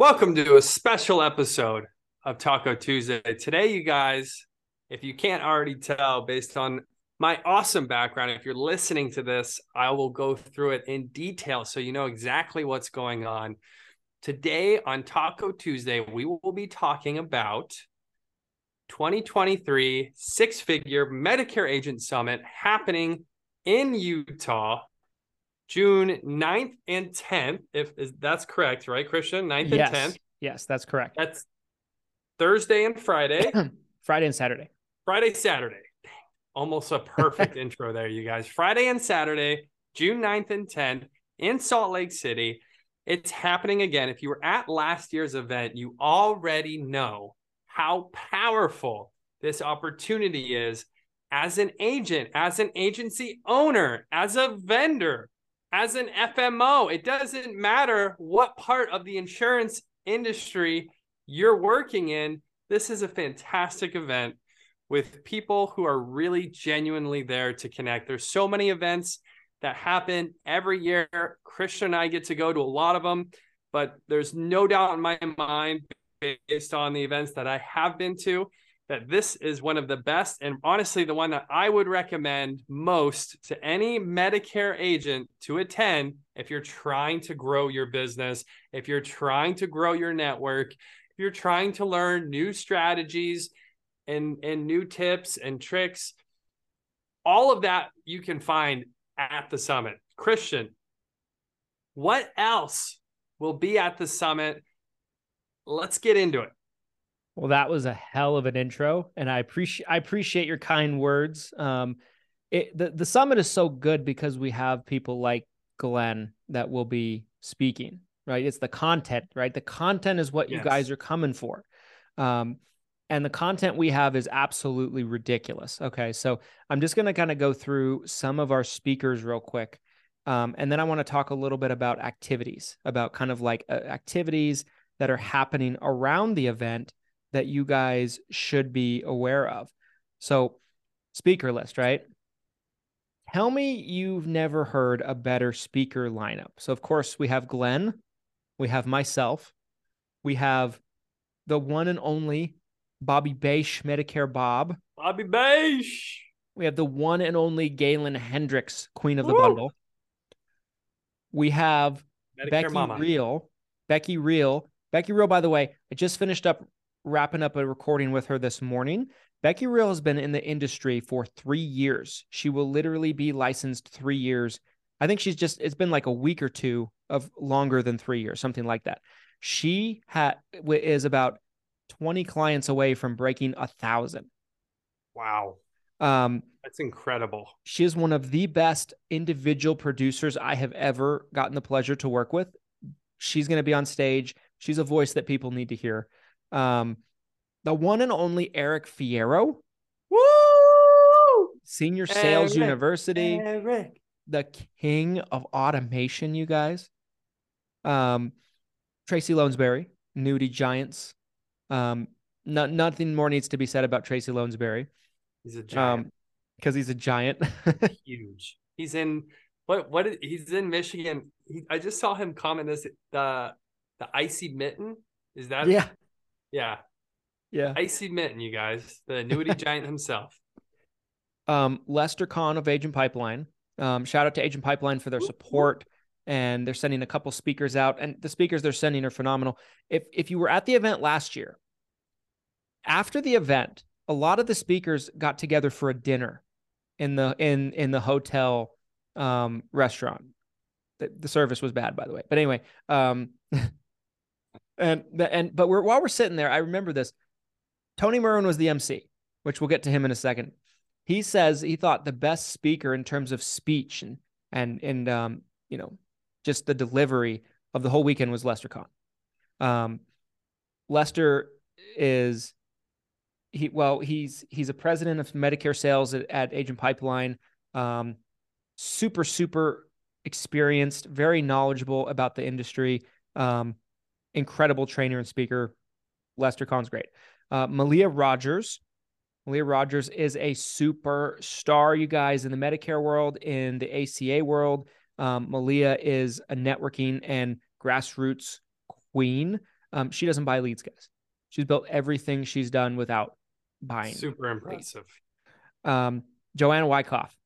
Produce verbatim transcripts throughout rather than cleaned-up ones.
Welcome to a special episode of Taco Tuesday. Today, you guys, if you can't already tell based on my awesome background, if you're listening to this, I will go through it in detail so you know exactly what's going on. Today on Taco Tuesday, we will be talking about twenty twenty-three six-figure Medicare Agent Summit happening in Utah, June ninth and tenth, if is, that's correct, right, Christian? ninth yes. and tenth? Yes, that's correct. That's Thursday and Friday. Friday and Saturday. Friday, Saturday. Dang, almost a perfect intro there, you guys. Friday and Saturday, June ninth and tenth in Salt Lake City. It's happening again. If you were at last year's event, you already know how powerful this opportunity is as an agent, as an agency owner, as a vendor, as an F M O. It doesn't matter what part of the insurance industry you're working in. This is a fantastic event with people who are really genuinely there to connect. There's so many events that happen every year. Christian and I get to go to a lot of them, but there's no doubt in my mind, based on the events that I have been to, that this is one of the best, and honestly, the one that I would recommend most to any Medicare agent to attend if you're trying to grow your business, if you're trying to grow your network, if you're trying to learn new strategies and, and new tips and tricks. All of that you can find at the summit. Christian, what else will be at the summit? Let's get into it. Well, that was a hell of an intro, and I appreciate I appreciate your kind words. Um, it, the the summit is so good because we have people like Glenn that will be speaking, right? It's the content, right? The content is what yes. you guys are coming for, um, and the content we have is absolutely ridiculous. Okay, so I'm just going to kind of go through some of our speakers real quick, um, and then I want to talk a little bit about activities, about kind of like uh, activities that are happening around the event that you guys should be aware of. So, speaker list, right? Tell me you've never heard a better speaker lineup. So, of course, we have Glenn, we have myself, we have the one and only Bobby Baisch, Medicare Bob. Bobby Baisch. We have the one and only Galen Hendricks, Queen of the Woo. Bundle. We have Medicare Becky Mama. Real. Becky Real. Becky Real, by the way, I just finished up wrapping up a recording with her this morning. Becky Real has been in the industry for three years. She will literally be licensed three years. I think she's just, it's been like a week or two of longer than three years, something like that. She ha- is about twenty clients away from breaking a thousand. Wow. Um, That's incredible. She is one of the best individual producers I have ever gotten the pleasure to work with. She's going to be on stage. She's a voice that people need to hear. Um, the one and only Eric Fierro, woo! Senior Sales Eric, University, Eric. The king of automation, you guys. Um, Tracy Lonesberry, Nudie Giants. Um, no, nothing more needs to be said about Tracy Lonesberry. He's a giant because um, he's a giant. Huge. He's in what? What? Is, he's in Michigan. He, I just saw him comment this. The the icy mitten is that? Yeah. Yeah. Yeah. Icy Mitten, you guys, the annuity giant himself. Um, Lester Kahn of Agent Pipeline. Um, shout out to Agent Pipeline for their support. And they're sending a couple speakers out. And the speakers they're sending are phenomenal. If if you were at the event last year, after the event, a lot of the speakers got together for a dinner in the in in the hotel um restaurant. The, the service was bad, by the way. But anyway, um And and but we're, while we're sitting there, I remember this. Tony Merwin was the M C, which we'll get to him in a second. He says he thought the best speaker in terms of speech and and and um you know just the delivery of the whole weekend was Lester Kahn. Um, Lester is he well he's he's a president of Medicare Sales at, at Agent Pipeline. Um, super super experienced, very knowledgeable about the industry. Um. Incredible trainer and speaker. Lester Kahn's great. Uh, Malia Rogers. Malia Rogers is a superstar, you guys, in the Medicare world, in the A C A world. Um, Malia is a networking and grassroots queen. Um, she doesn't buy leads, guys. She's built everything she's done without buying. Super impressive. Um, Joanna Wyckoff,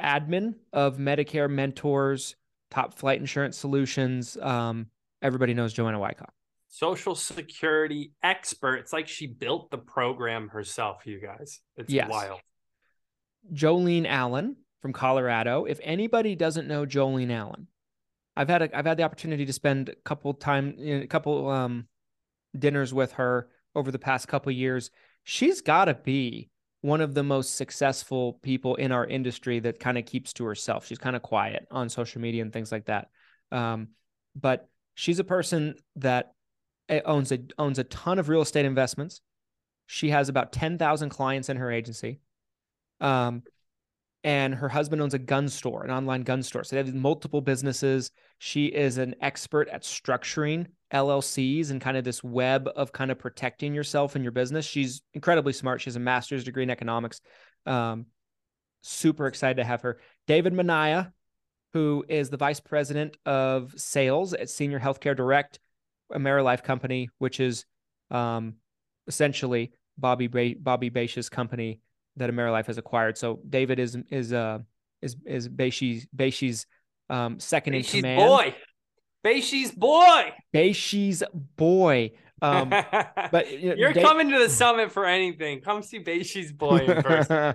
admin of Medicare Mentors, Top Flight Insurance Solutions. Um, everybody knows Joanna Wyckoff. Social Security expert. It's like she built the program herself, you guys. It's yes. wild. Jolene Allen from Colorado. If anybody doesn't know Jolene Allen, I've had a, I've had the opportunity to spend a couple time a couple um, dinners with her over the past couple of years. She's got to be one of the most successful people in our industry that kind of keeps to herself. She's kind of quiet on social media and things like that. Um, but she's a person that owns a, owns a ton of real estate investments. She has about ten thousand clients in her agency. Um, and her husband owns a gun store, an online gun store. So they have multiple businesses. She is an expert at structuring L L Cs and kind of this web of kind of protecting yourself and your business. She's incredibly smart. She has a master's degree in economics. Um, super excited to have her. David Manaya, who is the vice president of sales at Senior Healthcare Direct, AmeriLife company, which is um, essentially Bobby ba- Bobby Baisch's company that AmeriLife has acquired. So David is is uh is is Baish's Baish's um, second Baish's in command. Boy. Baish's boy. Baish's boy. Um, but you know, you're da- coming to the summit for anything. Come see Baish's boy in person.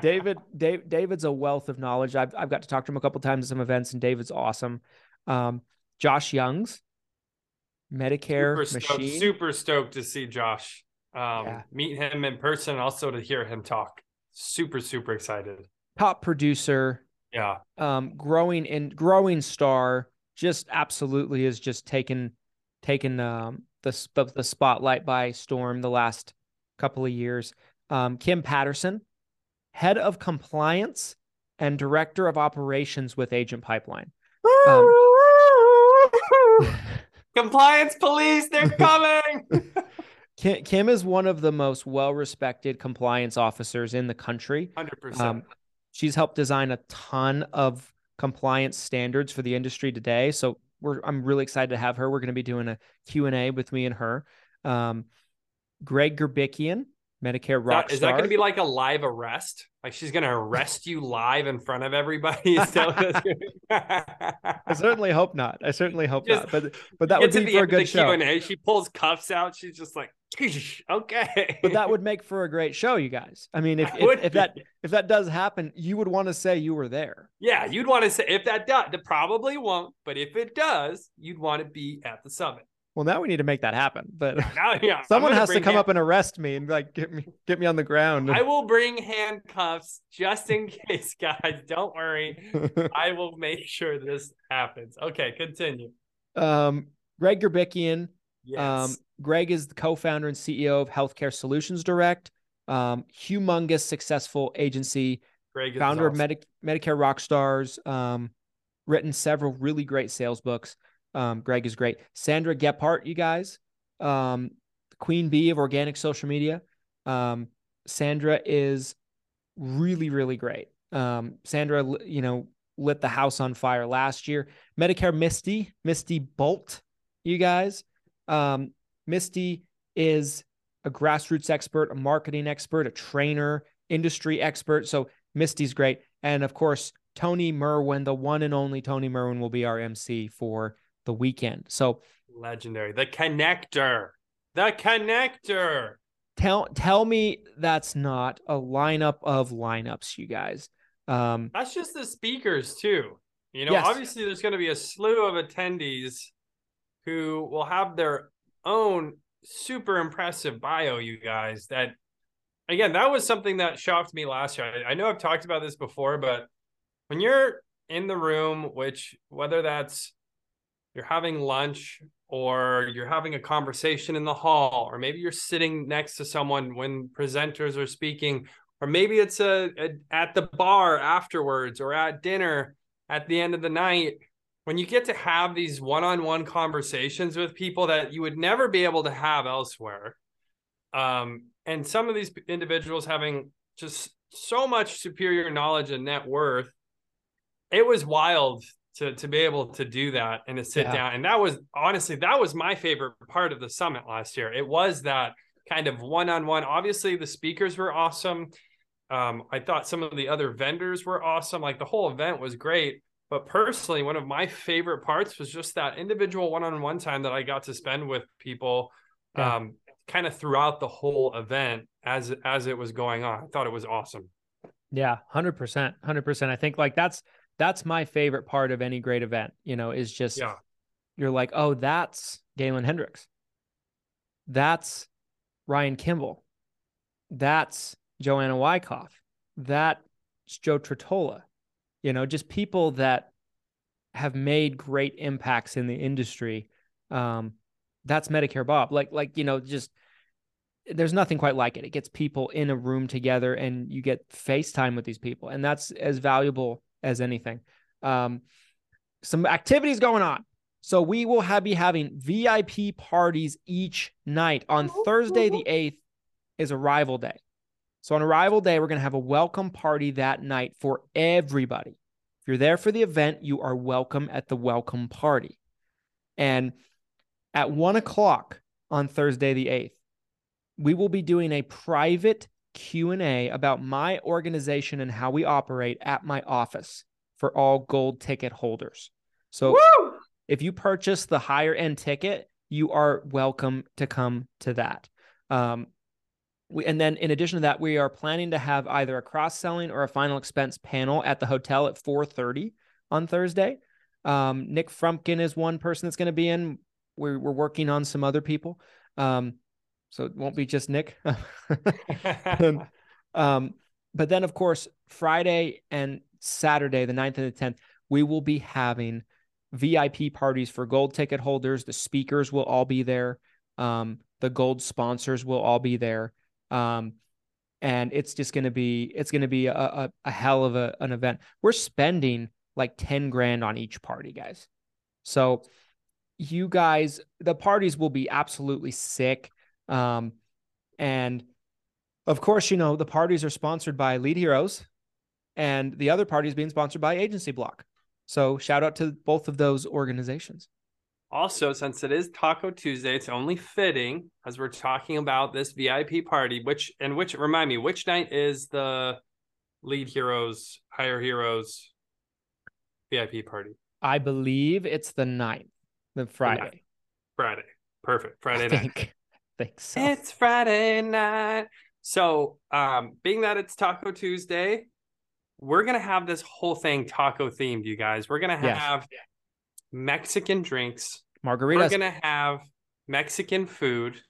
David, Dave, David's a wealth of knowledge. I've I've got to talk to him a couple times at some events, and David's awesome. Um, Josh Young's Medicare super machine. Stoked, super stoked to see Josh. Um, yeah. Meet him in person, and also to hear him talk. Super, super excited. Top producer. Yeah. Um, growing in growing star, just absolutely is just taken taken um, the the spotlight by storm the last couple of years. Um, Kim Patterson, head of compliance and director of operations with Agent Pipeline. Um, compliance police, they're coming. Kim, Kim is one of the most well-respected compliance officers in the country. one hundred percent. Um, she's helped design a ton of compliance standards for the industry today. So we're, I'm really excited to have her. We're going to be doing a Q and A with me and her. Um, Greg Gerbickian, Medicare Rockstars. Is that going to be like a live arrest? Like she's going to arrest you live in front of everybody? I certainly hope not. I certainly hope just, not. But but that would be for a good show. Q and A, she pulls cuffs out. She's just like, okay. But that would make for a great show, you guys. I mean, if if, if that if that does happen, you would want to say you were there. Yeah, you'd want to say if that does. It probably won't, but if it does, you'd want to be at the summit. Well, now we need to make that happen. But now, yeah, someone has to come hand- up and arrest me and like get me get me on the ground. I will bring handcuffs just in case, guys. Don't worry. I will make sure this happens. Okay, continue. Um, Greg Gerbickian. Yes. Um, Greg is the co-founder and C E O of Healthcare Solutions Direct. Um, humongous successful agency. Greg is founder awesome. of Medi- Medicare Rockstars. Um, written several really great sales books. Um, Greg is great. Sandra Gephardt, you guys, um, Queen Bee of organic social media. Um, Sandra is really, really great. Um, Sandra, you know, lit the house on fire last year. Medicare Misty, Misty Bolt, you guys. Um, Misty is a grassroots expert, a marketing expert, a trainer, industry expert. So Misty's great. And of course, Tony Merwin, the one and only Tony Merwin, will be our M C for the weekend. So legendary, the connector, the connector. Tell, tell me that's not a lineup of lineups, you guys. Um, that's just the speakers too. You know, yes. Obviously there's going to be a slew of attendees who will have their own super impressive bio. You guys, that again, that was something that shocked me last year. I, I know I've talked about this before, but when you're in the room, which whether that's you're having lunch or you're having a conversation in the hall, or maybe you're sitting next to someone when presenters are speaking, or maybe it's a, a at the bar afterwards or at dinner at the end of the night, when you get to have these one-on-one conversations with people that you would never be able to have elsewhere. Um, and some of these individuals having just so much superior knowledge and net worth, it was wild to, to be able to do that and to sit yeah. down. And that was honestly, that was my favorite part of the summit last year. It was that kind of one-on-one. Obviously the speakers were awesome. Um, I thought some of the other vendors were awesome. Like the whole event was great. But personally, one of my favorite parts was just that individual one-on-one time that I got to spend with people yeah. um, kind of throughout the whole event as, as it was going on. I thought it was awesome. Yeah. one hundred percent. one hundred percent. I think like that's, that's my favorite part of any great event, you know, is just, yeah. you're like, oh, that's Galen Hendricks. That's Ryan Kimball. That's Joanna Wyckoff. That's Joe Tritola. You know, just people that have made great impacts in the industry. Um, that's Medicare Bob. Like, like, you know, just there's nothing quite like it. It gets people in a room together and you get FaceTime with these people. And that's as valuable as anything. Um, some activities going on. So we will have, be having V I P parties each night. On Thursday, the eighth is Arrival Day. So on Arrival Day, we're going to have a welcome party that night for everybody. If you're there for the event, you are welcome at the welcome party. And at one o'clock on Thursday, the eighth, we will be doing a private Q and A about my organization and how we operate at my office for all gold ticket holders. So Woo! If you purchase the higher end ticket, you are welcome to come to that. Um, We, and then in addition to that, we are planning to have either a cross-selling or a final expense panel at the hotel at four thirty on Thursday. Um, Nick Frumpkin is one person that's going to be in. We're, we're working on some other people. Um, so it won't be just Nick. um, but then, of course, Friday and Saturday, the ninth and the tenth, we will be having V I P parties for gold ticket holders. The speakers will all be there. Um, the gold sponsors will all be there. Um, and it's just going to be, it's going to be a, a, a hell of a, an event. We're spending like ten grand on each party, guys. So you guys, the parties will be absolutely sick. Um, and of course, you know, the parties are sponsored by Lead Heroes and the other party is being sponsored by Agency Block. So shout out to both of those organizations. Also, since it is Taco Tuesday, it's only fitting as we're talking about this V I P party, which, and which, remind me, which night is the Lead Heroes, Hire Heroes V I P party? I believe it's the ninth, the Friday. The ninth. Friday. Perfect. Friday I night. Think, I think so. It's Friday night. So um, being that it's Taco Tuesday, we're going to have this whole thing taco themed, you guys. We're going to have... Yes. Mexican drinks, margaritas. We're gonna have Mexican food.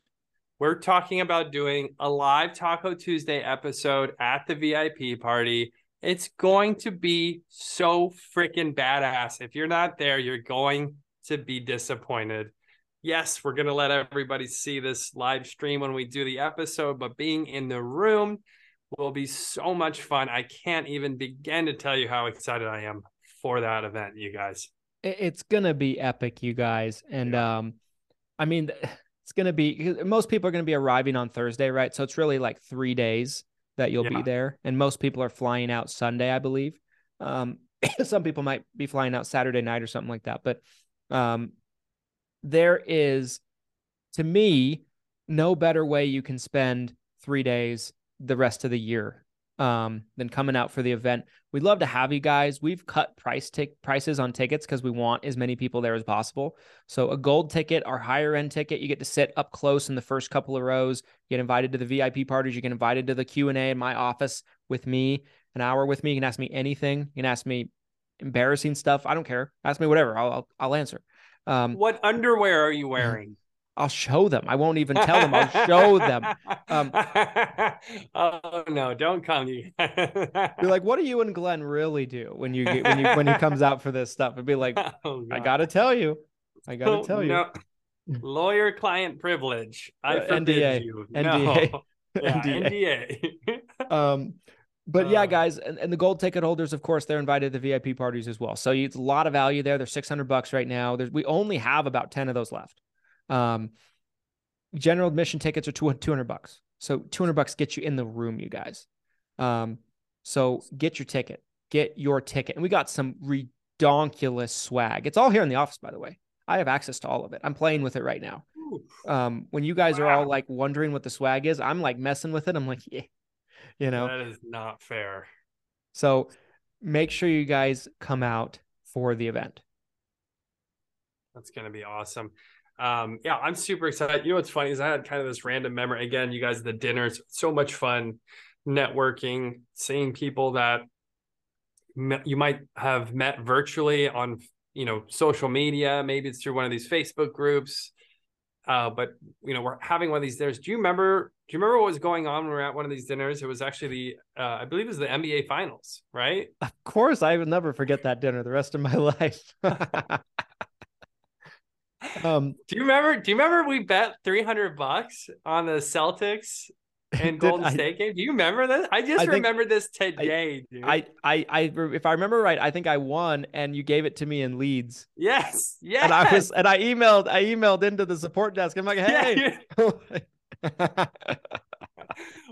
We're talking about doing a live Taco Tuesday episode at the V I P party. It's going to be so freaking badass. If you're not there, you're going to be disappointed. Yes, we're gonna let everybody see this live stream when we do the episode, but being in the room will be so much fun. I can't even begin to tell you how excited I am for that event, you guys. It's going to be epic, you guys. And yeah. um, I mean, it's going to be, most people are going to be arriving on Thursday, right? So it's really like three days that you'll yeah. be there. And most people are flying out Sunday, I believe. Um, some people might be flying out Saturday night or something like that. But um, there is, to me, no better way you can spend three days the rest of the year Um, then coming out for the event. We'd love to have you guys. We've cut price t- prices on tickets because we want as many people there as possible. So a gold ticket, our higher end ticket, you get to sit up close in the first couple of rows. You get invited to the V I P parties. You get invited to the Q and A in my office with me, an hour with me. You can ask me anything. You can ask me embarrassing stuff. I don't care. Ask me whatever. I'll I'll, I'll answer. Um, what underwear are you wearing? I'll show them. I won't even tell them. I'll show them. Um, oh no! Don't come. You. You're like, what do you and Glenn really do when you get, when you when he comes out for this stuff? It'd be like, oh, I gotta tell you, I gotta oh, tell you. No. Lawyer client privilege. I forbid N D A. You. N D A. No. Yeah, N D A. N D A. um, but uh, yeah, guys, and, and the gold ticket holders, of course, they're invited to the V I P parties as well. So it's a lot of value there. They're six hundred bucks right now. There's, we only have about ten of those left. Um, general admission tickets are two hundred bucks. So two hundred bucks gets you in the room, you guys. Um, so get your ticket, get your ticket. And we got some redonkulous swag. It's all here in the office, by the way. I have access to all of it. I'm playing with it right now. Um, when you guys wow. are all like wondering what the swag is, I'm like messing with it. I'm like, yeah, you know, that is not fair. So make sure you guys come out for the event. That's going to be awesome. Um, yeah, I'm super excited. You know, what's funny is I had kind of this random memory again, you guys, the dinners, so much fun networking, seeing people that me- you might have met virtually on, you know, social media, maybe it's through one of these Facebook groups. Uh, but you know, we're having one of these dinners. Do you remember, do you remember what was going on when we were at one of these dinners? It was actually the, uh, I believe it was the N B A finals, right? Of course. I will never forget that dinner the rest of my life. um, do you remember, do you remember we bet three hundred bucks on the Celtics and Golden I, State game? Do you remember that? I just I remember this today, I, dude. I, I, I, if I remember right, I think I won, and you gave it to me in Leeds. Yes, yes. And I was, and I emailed, I emailed into the support desk. I'm like, hey. Yeah.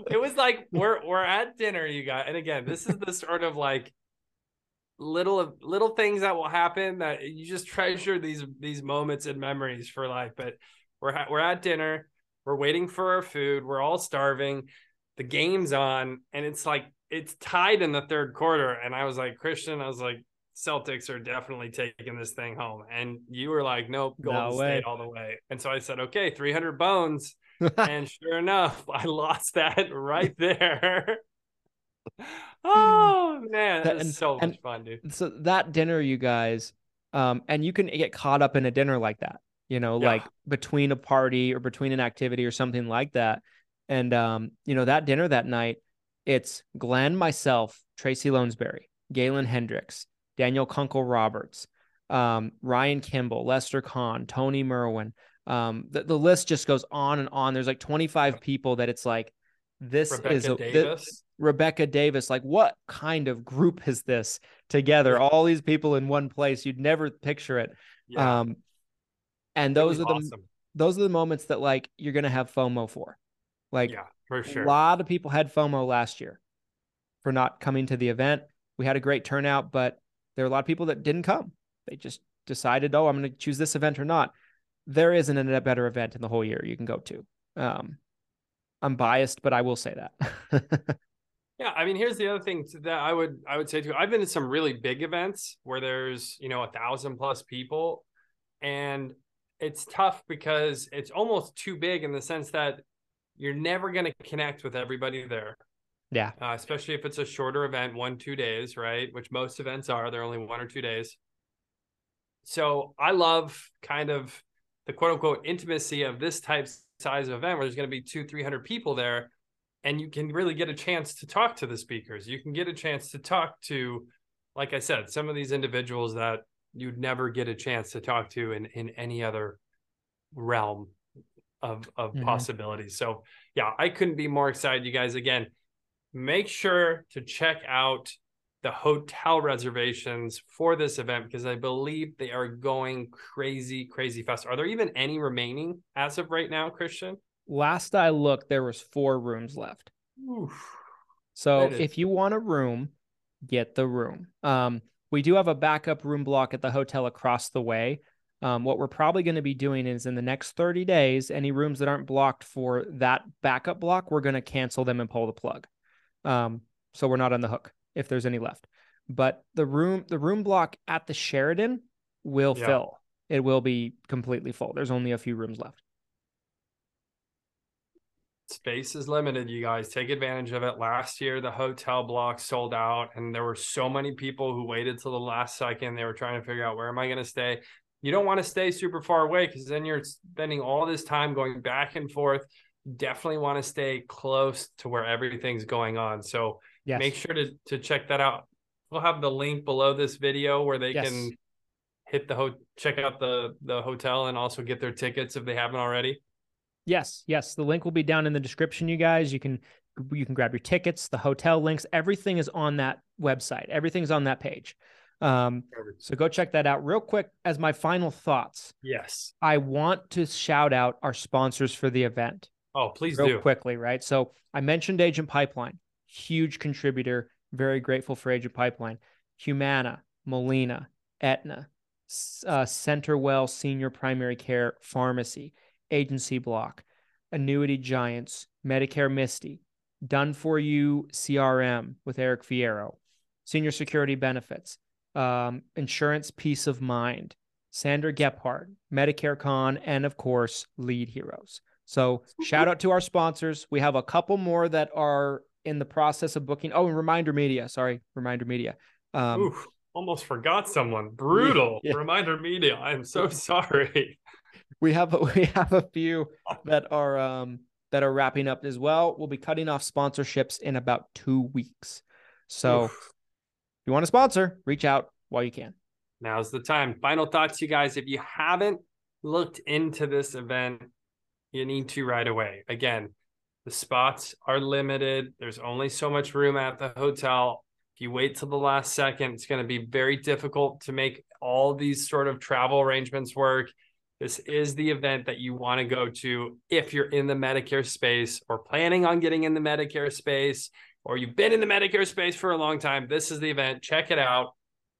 It was like we're we're at dinner, you guys. And again, this is the sort of like little little things that will happen that you just treasure these these moments and memories for life. But we're we're at dinner. We're waiting for our food. We're all starving. The game's on, and it's like it's tied in the third quarter. And I was like, Christian, I was like, Celtics are definitely taking this thing home. And you were like, nope, Golden State all the way. And so I said, okay, three hundred bones. And sure enough, I lost that right there. Oh man, that was so much fun, dude. So that dinner, you guys, um, and you can get caught up in a dinner like that. You know, yeah. like between a party or between an activity or something like that. And, um, you know, that dinner that night, it's Glenn, myself, Tracy Lonesberry, Galen Hendricks, Daniel Kunkel-Roberts, um, Ryan Kimball, Lester Kahn, Tony Merwin. Um, the, the list just goes on and on. There's like twenty-five people that it's like, this Rebecca is a, Davis. This, Rebecca Davis. Like, what kind of group is this together? Yeah. All these people in one place. You'd never picture it. Yeah. Um, And those are the awesome. those are the moments that like you're gonna have FOMO for, like yeah, for sure. A lot of people had FOMO last year for not coming to the event. We had a great turnout, but there are a lot of people that didn't come. They just decided, oh, I'm gonna choose this event or not. There isn't a better event in the whole year you can go to. Um, I'm biased, but I will say that. Yeah, I mean, here's the other thing that I would I would say too. I've been to some really big events where there's you know a thousand plus people, and it's tough because it's almost too big in the sense that you're never going to connect with everybody there. Yeah. Uh, especially if it's a shorter event, one, two days, right? Which most events are, they're only one or two days. So I love kind of the quote unquote intimacy of this type size of event where there's going to be two, three hundred people there. And you can really get a chance to talk to the speakers. You can get a chance to talk to, like I said, some of these individuals that you'd never get a chance to talk to in, in any other realm of, of mm-hmm. possibilities. So yeah, I couldn't be more excited. You guys, again, make sure to check out the hotel reservations for this event, because I believe they are going crazy, crazy fast. Are there even any remaining as of right now, Christian? Last I looked, there was four rooms left. Oof. So if you want a room, get the room. Um, We do have a backup room block at the hotel across the way. Um, what we're probably going to be doing is in the next thirty days, any rooms that aren't blocked for that backup block, we're going to cancel them and pull the plug. Um, so we're not on the hook if there's any left. But the room the room block at the Sheridan will yeah. fill. It will be completely full. There's only a few rooms left. Space is limited, you guys. Take advantage of it. Last year, the hotel block sold out, and there were so many people who waited till the last second. They were trying to figure out, where am I going to stay? You don't want to stay super far away, because then you're spending all this time going back and forth. Definitely want to stay close to where everything's going on. So yes. make sure to, to check that out. We'll have the link below this video where they yes. can hit the ho- check out the, the hotel and also get their tickets if they haven't already. Yes, yes. The link will be down in the description, you guys. You can you can grab your tickets, the hotel links. Everything is on that website. Everything's on that page. Um, so go check that out real quick as my final thoughts. Yes. I want to shout out our sponsors for the event. Oh, please real do. Quickly, right? So I mentioned Agent Pipeline, huge contributor. Very grateful for Agent Pipeline. Humana, Molina, Aetna, uh, Centerwell Senior Primary Care Pharmacy, Agency Block, Annuity Giants, Medicare Misty, Done For You C R M with Eric Fierro, Senior Security Benefits, um, Insurance Peace of Mind, Sandra Gephardt, Medicare Con, and of course, Lead Heroes. So shout out to our sponsors. We have a couple more that are in the process of booking. Oh, and Reminder Media. Sorry, Reminder Media. Um, Oof, almost forgot someone. Brutal. Yeah. Reminder Media. I'm so sorry. We have we have a few that are um, that are wrapping up as well. We'll be cutting off sponsorships in about two weeks. So Oof. If you want to sponsor, reach out while you can. Now's the time. Final thoughts, you guys. If you haven't looked into this event, you need to right away. Again, the spots are limited. There's only so much room at the hotel. If you wait till the last second, it's going to be very difficult to make all these sort of travel arrangements work. This is the event that you want to go to if you're in the Medicare space or planning on getting in the Medicare space, or you've been in the Medicare space for a long time. This is the event. Check it out.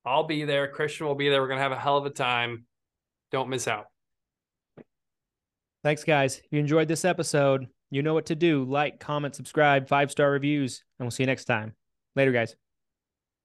I'll be there. Christian will be there. We're going to have a hell of a time. Don't miss out. Thanks, guys. If you enjoyed this episode, you know what to do. Like, comment, subscribe, five-star reviews, and we'll see you next time. Later, guys.